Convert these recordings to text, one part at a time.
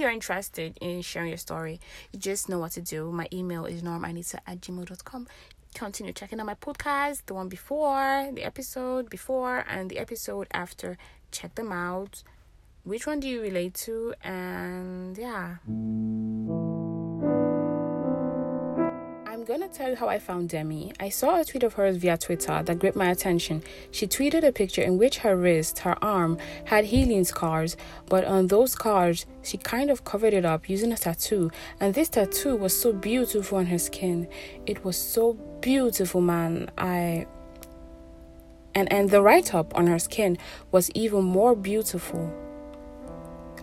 you're interested in sharing your story, you just know what to do. My email is normanita@gmail.com. Continue checking out my podcast, the one before, the episode before, and the episode after. Check them out. Which one do you relate to? And yeah, I'm gonna tell you how I found Demi. I saw a tweet of hers via Twitter that gripped my attention. She tweeted a picture in which her wrist, her arm, had healing scars, but on those scars, she kind of covered it up using a tattoo. And this tattoo was so beautiful on her skin. It was so beautiful, man. And the write-up on her skin was even more beautiful.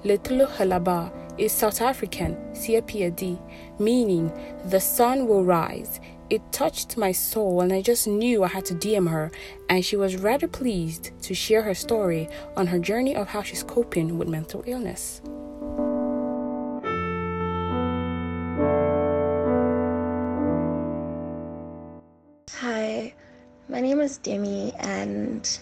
Letlo Halaba is South African, CAPAD, meaning the sun will rise. It touched my soul and I just knew I had to DM her, and she was rather pleased to share her story on her journey of how she's coping with mental illness. Hi. My name is Demi, and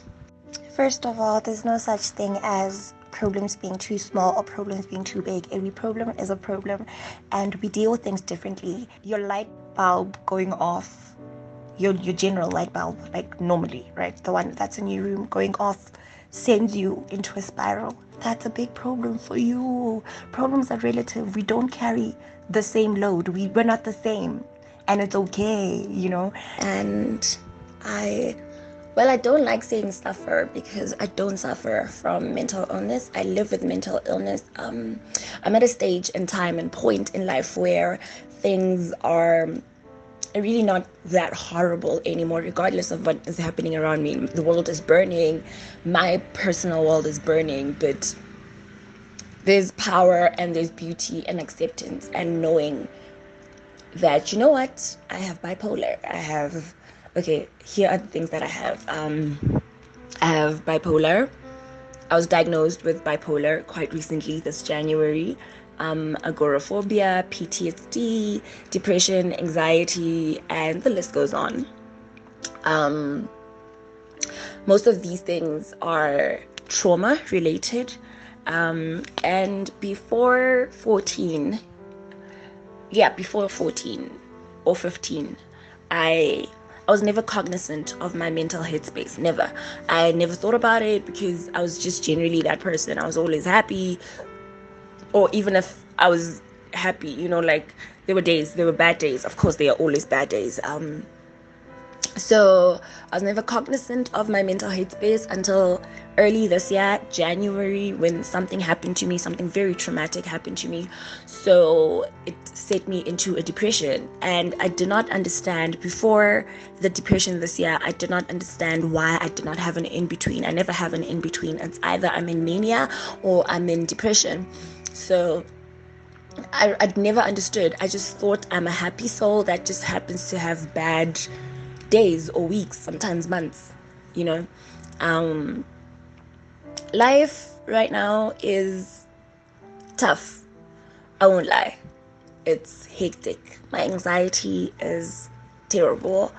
first of all, there's no such thing as problems being too small or problems being too big. Every problem is a problem, and we deal with things differently. Your light bulb going off, your general light bulb, like normally, right? The one that's in your room going off sends you into a spiral. That's a big problem for you. Problems are relative. We don't carry the same load. We're not the same, and it's okay, you know? And I don't like saying suffer because I don't suffer from mental illness. I live with mental illness. I'm at a stage in time and point in life where things are really not that horrible anymore, regardless of what is happening around me. The world is burning. My personal world is burning, but there's power and there's beauty and acceptance and knowing that, you know what, I have bipolar. Okay, here are the things that I have. I have bipolar. I was diagnosed with bipolar quite recently, this January. Agoraphobia, PTSD, depression, anxiety, and the list goes on. Most of these things are trauma related. And before 14 or 15, I was never cognizant of my mental headspace, never. I never thought about it because I was just generally that person. I was always happy, or even if I was happy, you know, like there were bad days. Of course, there are always bad days. So I was never cognizant of my mental headspace until early this year, January, when something happened to me, something very traumatic happened to me. So it set me into a depression, and I did not understand before the depression this year. I did not understand why I did not have an in-between. I never have an in-between. It's either I'm in mania or I'm in depression. So I'd never understood. I just thought I'm a happy soul that just happens to have bad days or weeks, sometimes months, you know. Life right now is tough. I won't lie, it's hectic. My anxiety is terrible.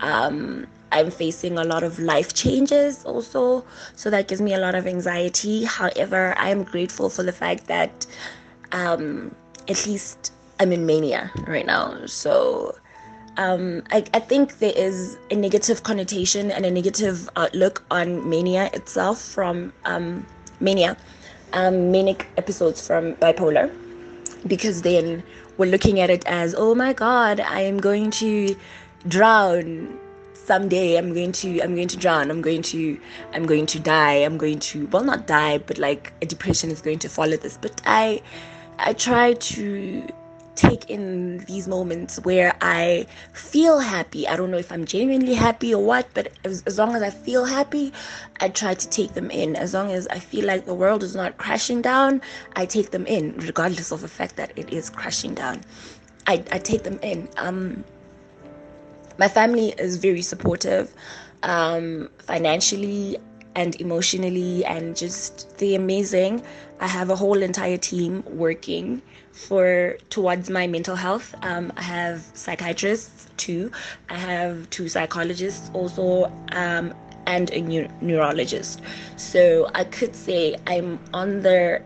I'm facing a lot of life changes also, so that gives me a lot of anxiety. However, I am grateful for the fact that at least I'm in mania right now. So I think there is a negative connotation and a negative outlook on mania itself from manic episodes from bipolar, because then we're looking at it as, oh my God, I am going to drown someday. I'm going to drown. I'm going to die. Not die, but like a depression is going to follow this. But I try to take in these moments where I feel happy. I don't know if I'm genuinely happy or what, but as long as I feel happy, I try to take them in. As long as I feel like the world is not crashing down, I take them in, regardless of the fact that it is crashing down. I take them in. My family is very supportive, financially and emotionally, and just the amazing. I have a whole entire team working towards my mental health. I have psychiatrists too. I have 2 psychologists also, and a neurologist. So I could say I'm on the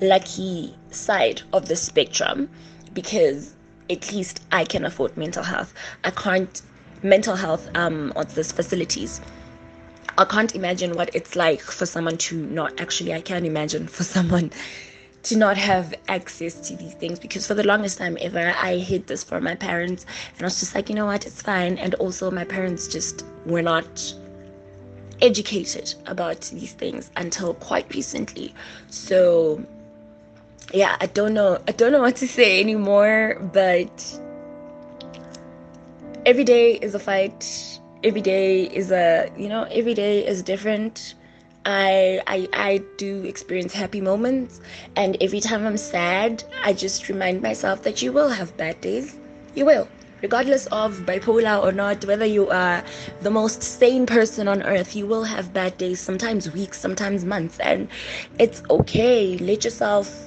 lucky side of the spectrum, because at least I can afford mental health. I can't mental health at these facilities. I can't imagine what it's like for someone to not actually, I can imagine for someone to not have access to these things, because for the longest time ever, I hid this from my parents, and I was just like, you know what, it's fine. And also my parents just were not educated about these things until quite recently. So yeah, I don't know what to say anymore, but every day is a fight. Every day is every day is different. I do experience happy moments, and every time I'm sad, I just remind myself that you will have bad days. You will, regardless of bipolar or not, whether you are the most sane person on earth, you will have bad days, sometimes weeks, sometimes months, and it's okay. Let yourself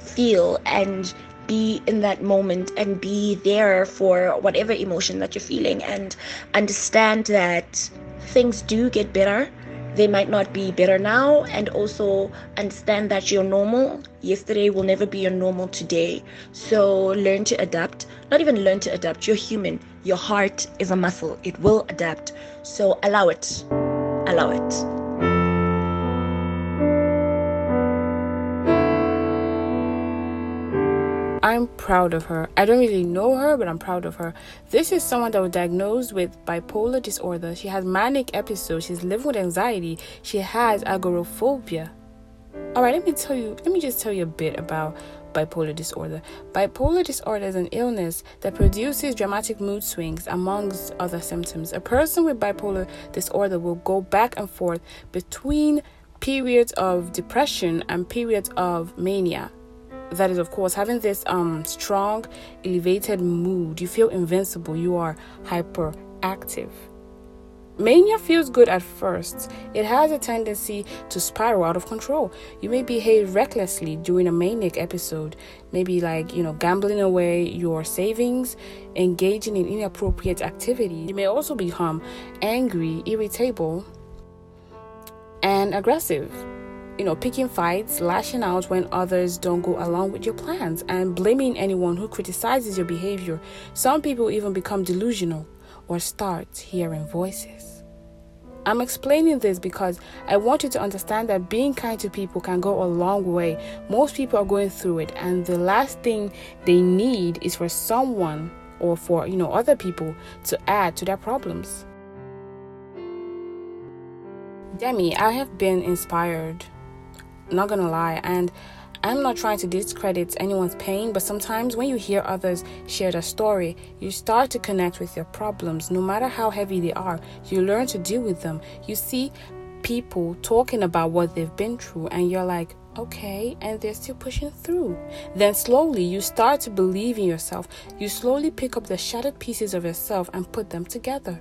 feel and be in that moment and be there for whatever emotion that you're feeling, and understand that things do get better. They might not be better now, and also understand that your normal yesterday will never be your normal today. So learn to adapt. Not even learn to adapt, you're human. Your heart is a muscle, it will adapt. So allow it. I'm proud of her. I don't really know her, but I'm proud of her. This is someone that was diagnosed with bipolar disorder. She has manic episodes. She's living with anxiety. She has agoraphobia. All right, let me just tell you a bit about bipolar disorder. Bipolar disorder is an illness that produces dramatic mood swings, amongst other symptoms. A person with bipolar disorder will go back and forth between periods of depression and periods of mania. That is, of course, having this strong, elevated mood. You feel invincible. You are hyperactive. Mania feels good at first. It has a tendency to spiral out of control. You may behave recklessly during a manic episode. Maybe gambling away your savings, engaging in inappropriate activity. You may also become angry, irritable, and aggressive. Picking fights, lashing out when others don't go along with your plans, and blaming anyone who criticizes your behavior. Some people even become delusional or start hearing voices. I'm explaining this because I want you to understand that being kind to people can go a long way. Most people are going through it, and the last thing they need is for someone or for, other people to add to their problems. Demi, I have been inspired. Not gonna lie, and I'm not trying to discredit anyone's pain, but sometimes when you hear others share their story, you start to connect with their problems. No matter how heavy they are, you learn to deal with them. You see people talking about what they've been through, and you're like, okay, and they're still pushing through. Then slowly you start to believe in yourself. You slowly pick up the shattered pieces of yourself and put them together.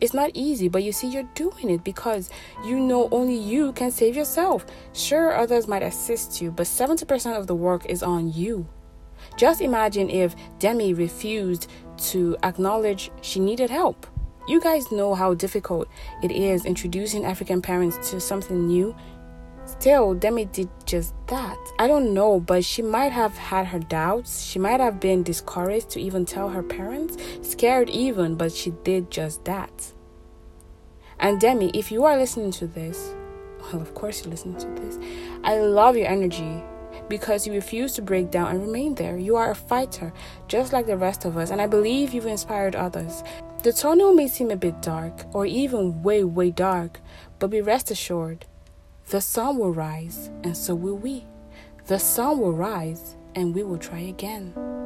It's not easy, but you see, you're doing it because you know only you can save yourself. Sure, others might assist you, but 70% of the work is on you. Just imagine if Demi refused to acknowledge she needed help. You guys know how difficult it is introducing African parents to something new. Still, Demi did just that. I don't know, but she might have had her doubts. She might have been discouraged to even tell her parents, scared even, but she did just that. And Demi, if you are listening to this, well, of course you listen to this, I love your energy, because you refuse to break down and remain there. You are a fighter, just like the rest of us, and I believe you've inspired others. The tunnel may seem a bit dark, or even way, way dark, but be rest assured, the sun will rise, and so will we. The sun will rise, and we will try again.